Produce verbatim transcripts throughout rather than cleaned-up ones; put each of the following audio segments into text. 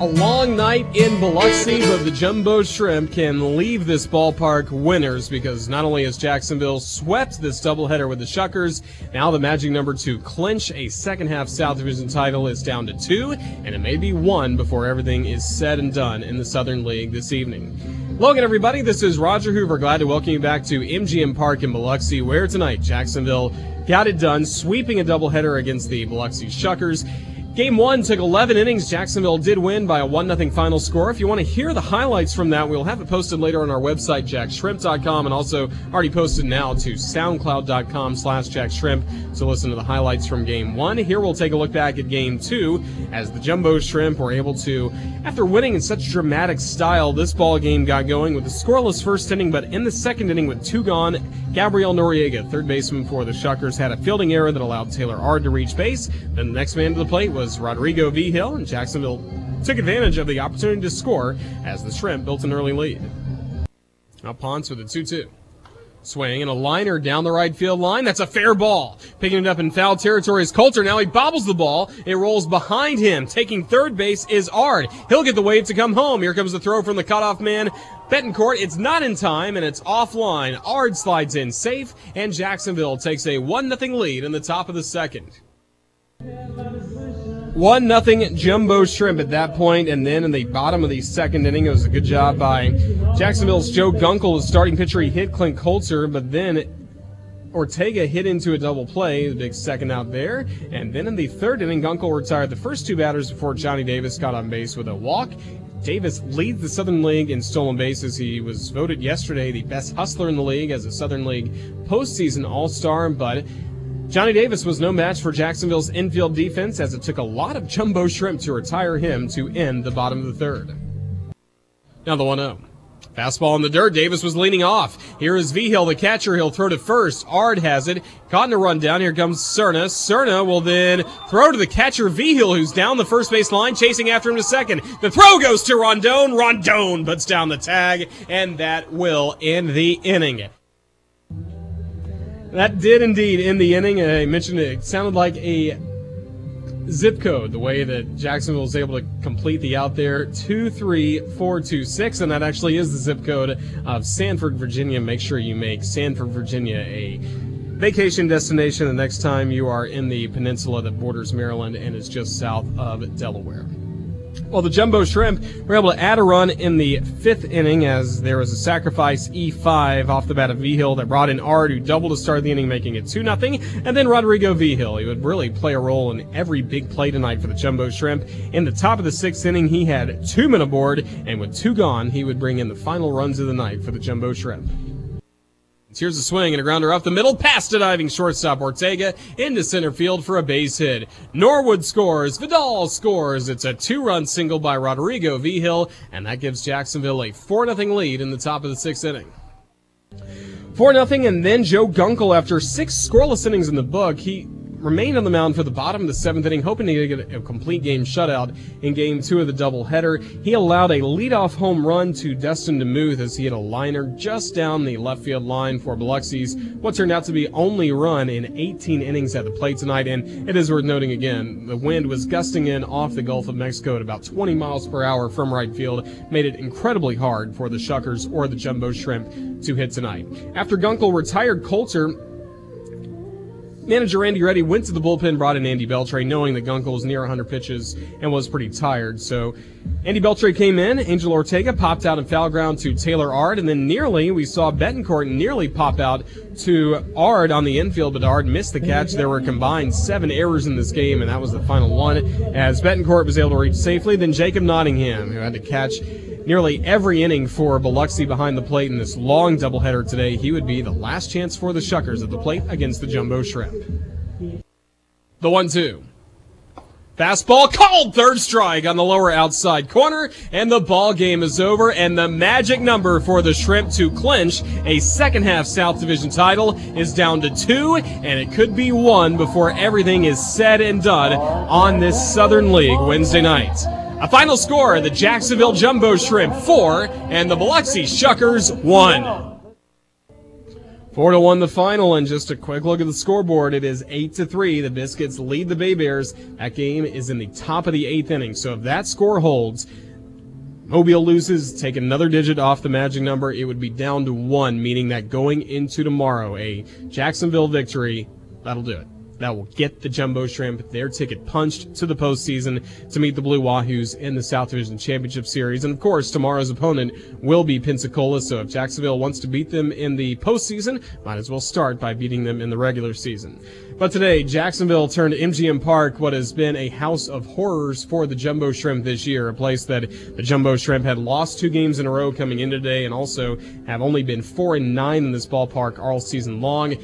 A long night in Biloxi, but the Jumbo Shrimp can leave this ballpark winners because not only has Jacksonville swept this doubleheader with the Shuckers, now the magic number to clinch a second-half South Division title is down to two, and it may be one before everything is said and done in the Southern League this evening. Hello again, everybody. This is Roger Hoover. Glad to welcome you back to M G M Park in Biloxi, where tonight Jacksonville got it done, sweeping a doubleheader against the Biloxi Shuckers. Game one took eleven innings. Jacksonville did win by a one nothing final score. If you want to hear the highlights from that, we'll have it posted later on our website, jack shrimp dot com, and also already posted now to soundcloud dot com slash jack shrimp to listen to the highlights from game one. Here we'll take a look back at game two as the Jumbo Shrimp were able to, after winning in such dramatic style, this ball game got going with a scoreless first inning, but in the second inning with two gone, Gabriel Noriega, third baseman for the Shuckers, had a fielding error that allowed Taylor Ard to reach base. Then the next man to the plate was Rodrigo Vigil, and Jacksonville took advantage of the opportunity to score as the Shrimp built an early lead. Now Ponce with a two two. Swing and a liner down the right field line. That's a fair ball. Picking it up in foul territory is Coulter. Now he bobbles the ball. It rolls behind him. Taking third base is Ard. He'll get the wave to come home. Here comes the throw from the cutoff man, Betancourt. It's not in time, and it's offline. Ard slides in safe, and Jacksonville takes a one nothing lead in the top of the second. One nothing Jumbo Shrimp at that point, and then in the bottom of the second inning, it was a good job by Jacksonville's Joe Gunkel, the starting pitcher. He hit Clint Coulter, but then Ortega hit into a double play, the big second out there. And then in the third inning, Gunkel retired the first two batters before Johnny Davis got on base with a walk. Davis leads the Southern League in stolen bases. He was voted yesterday the best hustler in the league as a Southern League postseason All-Star, but Johnny Davis was no match for Jacksonville's infield defense, as it took a lot of Jumbo Shrimp to retire him to end the bottom of the third. Now the one oh. Fastball in the dirt. Davis was leaning off. Here is V Hill, the catcher. He'll throw to first. Ard has it. Caught in a run down. Here comes Serna. Serna will then throw to the catcher, V Hill, who's down the first base line, chasing after him to second. The throw goes to Rondon. Rondon puts down the tag, and that will end the inning. That did indeed end the inning. I mentioned it, it sounded like a zip code, the way that Jacksonville was able to complete the out there. two three four two six, and that actually is the zip code of Sanford, Virginia. Make sure you make Sanford, Virginia a vacation destination the next time you are in the peninsula that borders Maryland and is just south of Delaware. Well, the Jumbo Shrimp were able to add a run in the fifth inning as there was a sacrifice E five off the bat of Vigil that brought in Ard, who doubled to start the inning, making it two nothing. And then Rodrigo Vigil, he would really play a role in every big play tonight for the Jumbo Shrimp. In the top of the sixth inning, he had two men aboard, and with two gone, he would bring in the final runs of the night for the Jumbo Shrimp. Here's a swing and a grounder off the middle, past a diving shortstop Ortega, into center field for a base hit. Norwood scores, Vidal scores. It's a two-run single by Rodrigo Vigil, and that gives Jacksonville a four nothing lead in the top of the sixth inning. four nothing, and then Joe Gunkel, after six scoreless innings in the book, he remained on the mound for the bottom of the seventh inning, hoping to get a complete game shutout in game two of the doubleheader. He allowed a leadoff home run to Dustin DeMuth as he hit a liner just down the left field line for Biloxi's what turned out to be only run in eighteen innings at the plate tonight. And it is worth noting again, the wind was gusting in off the Gulf of Mexico at about twenty miles per hour from right field, made it incredibly hard for the Shuckers or the Jumbo Shrimp to hit tonight. After Gunkel retired Coulter, manager Andy Reddy went to the bullpen, brought in Andy Beltre, knowing that Gunkel was near one hundred pitches and was pretty tired. So Andy Beltre came in, Angel Ortega popped out in foul ground to Taylor Ard, and then nearly, we saw Betancourt nearly pop out to Ard on the infield, but Ard missed the catch. There were combined seven errors in this game, and that was the final one, as Betancourt was able to reach safely. Then Jacob Nottingham, who had to catch nearly every inning for Biloxi behind the plate in this long doubleheader today, he would be the last chance for the Shuckers at the plate against the Jumbo Shrimp. The one two. Fastball called, third strike on the lower outside corner, and the ball game is over, and the magic number for the Shrimp to clinch a second half South Division title is down to two, and it could be one before everything is said and done on this Southern League Wednesday night. A final score, the Jacksonville Jumbo Shrimp four and the Biloxi Shuckers one. four to one the final, and just a quick look at the scoreboard. It is eight to three. The Biscuits lead the Bay Bears. That game is in the top of the eighth inning, so if that score holds, Mobile loses, take another digit off the magic number. It would be down to one, meaning that going into tomorrow, a Jacksonville victory, that'll do it. That will get the Jumbo Shrimp their ticket punched to the postseason to meet the Blue Wahoos in the South Division Championship Series. And, of course, tomorrow's opponent will be Pensacola, so if Jacksonville wants to beat them in the postseason, might as well start by beating them in the regular season. But today, Jacksonville turned M G M Park, what has been a house of horrors for the Jumbo Shrimp this year, a place that the Jumbo Shrimp had lost two games in a row coming in today and also have only been four and nine in this ballpark all season long.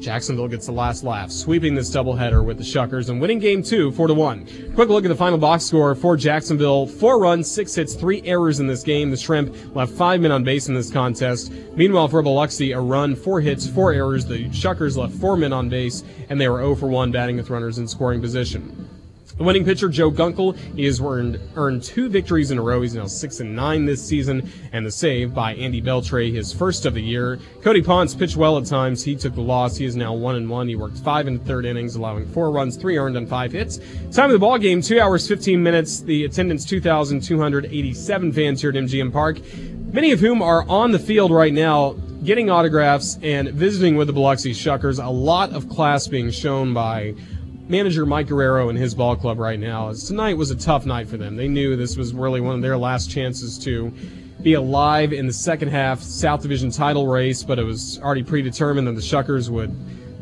Jacksonville gets the last laugh, sweeping this doubleheader with the Shuckers and winning game two, four to one. Quick look at the final box score for Jacksonville. Four runs, six hits, three errors in this game. The Shrimp left five men on base in this contest. Meanwhile, for Biloxi, a run, four hits, four errors. The Shuckers left four men on base, and they were oh for one, batting with runners in scoring position. The winning pitcher, Joe Gunkel, he has earned, earned two victories in a row. He's now six and nine this season, and the save by Andy Beltre, his first of the year. Cody Ponce pitched well at times. He took the loss. He is now one and one. He worked five in the third innings, allowing four runs, three earned, and five hits. Time of the ball game, two hours, fifteen minutes. The attendance, two thousand two hundred eighty-seven fans here at M G M Park, many of whom are on the field right now, getting autographs and visiting with the Biloxi Shuckers. A lot of class being shown by manager Mike Guerrero and his ball club right now, as tonight was a tough night for them. They knew this was really one of their last chances to be alive in the second half South Division title race, but it was already predetermined that the Shuckers would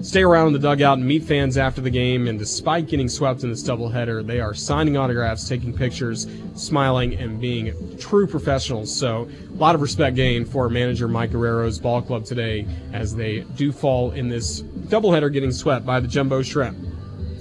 stay around in the dugout and meet fans after the game, and despite getting swept in this doubleheader, they are signing autographs, taking pictures, smiling, and being true professionals. So a lot of respect gained for manager Mike Guerrero's ball club today as they do fall in this doubleheader, getting swept by the Jumbo Shrimp.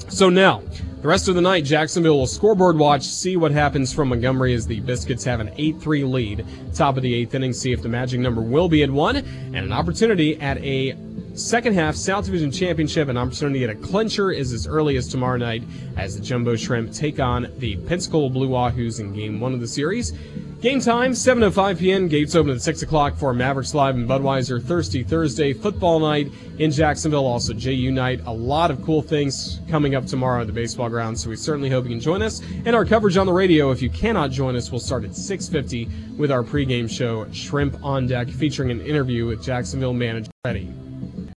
So now, the rest of the night, Jacksonville will scoreboard watch, see what happens from Montgomery as the Biscuits have an eight three lead. Top of the eighth inning, see if the magic number will be at one, and an opportunity at a second half South Division Championship, an opportunity at a clincher is as early as tomorrow night as the Jumbo Shrimp take on the Pensacola Blue Wahoos in game one of the series. Game time, seven oh five p m Gates open at six o'clock for Mavericks Live and Budweiser. Thirsty Thursday, football night in Jacksonville, also J U night. A lot of cool things coming up tomorrow at the baseball ground, so we certainly hope you can join us. And our coverage on the radio, if you cannot join us, will start at six fifty with our pregame show, Shrimp on Deck, featuring an interview with Jacksonville manager Reddy.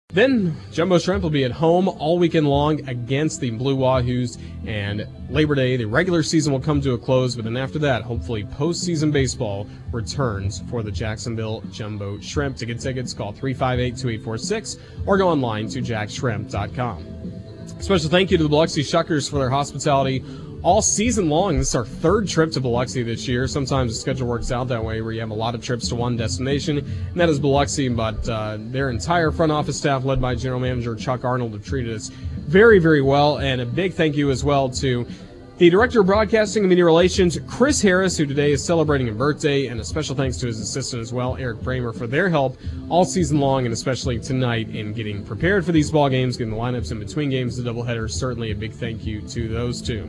Then Jumbo Shrimp will be at home all weekend long against the Blue Wahoos, and Labor Day, the regular season will come to a close, but then after that, hopefully postseason baseball returns for the Jacksonville Jumbo Shrimp. To get tickets, call three five eight, two eight four six or go online to jack shrimp dot com. Special thank you to the Biloxi Shuckers for their hospitality all season long. This is our third trip to Biloxi this year. Sometimes the schedule works out that way where you have a lot of trips to one destination, and that is Biloxi, but uh, their entire front office staff led by General Manager Chuck Arnold have treated us very, very well, and a big thank you as well to the Director of Broadcasting and Media Relations, Chris Harris, who today is celebrating a birthday, and a special thanks to his assistant as well, Eric Bramer, for their help all season long, and especially tonight in getting prepared for these ball games, getting the lineups in between games, the doubleheader. Certainly a big thank you to those two.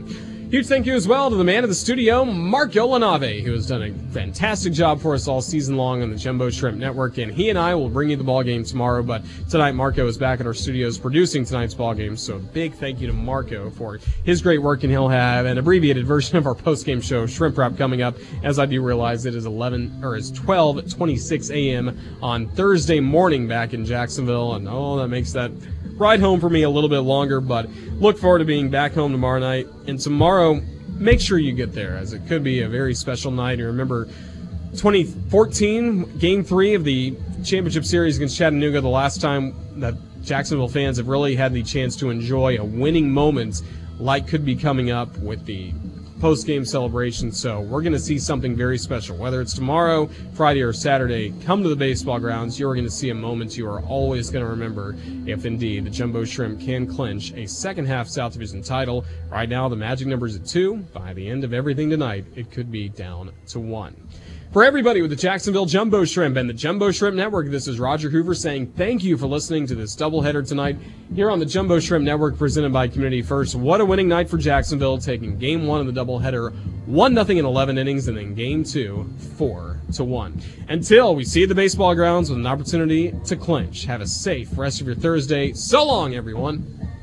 Huge thank you as well to the man of the studio, Mark Yolanave, who has done a fantastic job for us all season long on the Jumbo Shrimp Network, and he and I will bring you the ball game tomorrow, but tonight Marco is back at our studios producing tonight's ball game, so a big thank you to Marco for his great work, and he'll have an abbreviated version of our post-game show, Shrimp Wrap, coming up, as I do realize it is eleven, or it's twelve twenty-six a m on Thursday morning back in Jacksonville, and oh, that makes that ride home for me a little bit longer, but look forward to being back home tomorrow night. And tomorrow, make sure you get there, as it could be a very special night. And remember, twenty fourteen, game three of the championship series against Chattanooga, the last time that Jacksonville fans have really had the chance to enjoy a winning moment like could be coming up with the post-game celebration. So we're going to see something very special, whether it's tomorrow, Friday, or Saturday. Come to the baseball grounds. You're going to see a moment you are always going to remember if indeed the Jumbo Shrimp can clinch a second half South Division title. Right now the magic number is at two. By the end of everything tonight, it could be down to one. For everybody with the Jacksonville Jumbo Shrimp and the Jumbo Shrimp Network, this is Roger Hoover saying thank you for listening to this doubleheader tonight here on the Jumbo Shrimp Network presented by Community First. What a winning night for Jacksonville, taking game one of the doubleheader one nothing in eleven innings, and then game two, four to one. Until we see the baseball grounds with an opportunity to clinch, have a safe rest of your Thursday. So long, everyone.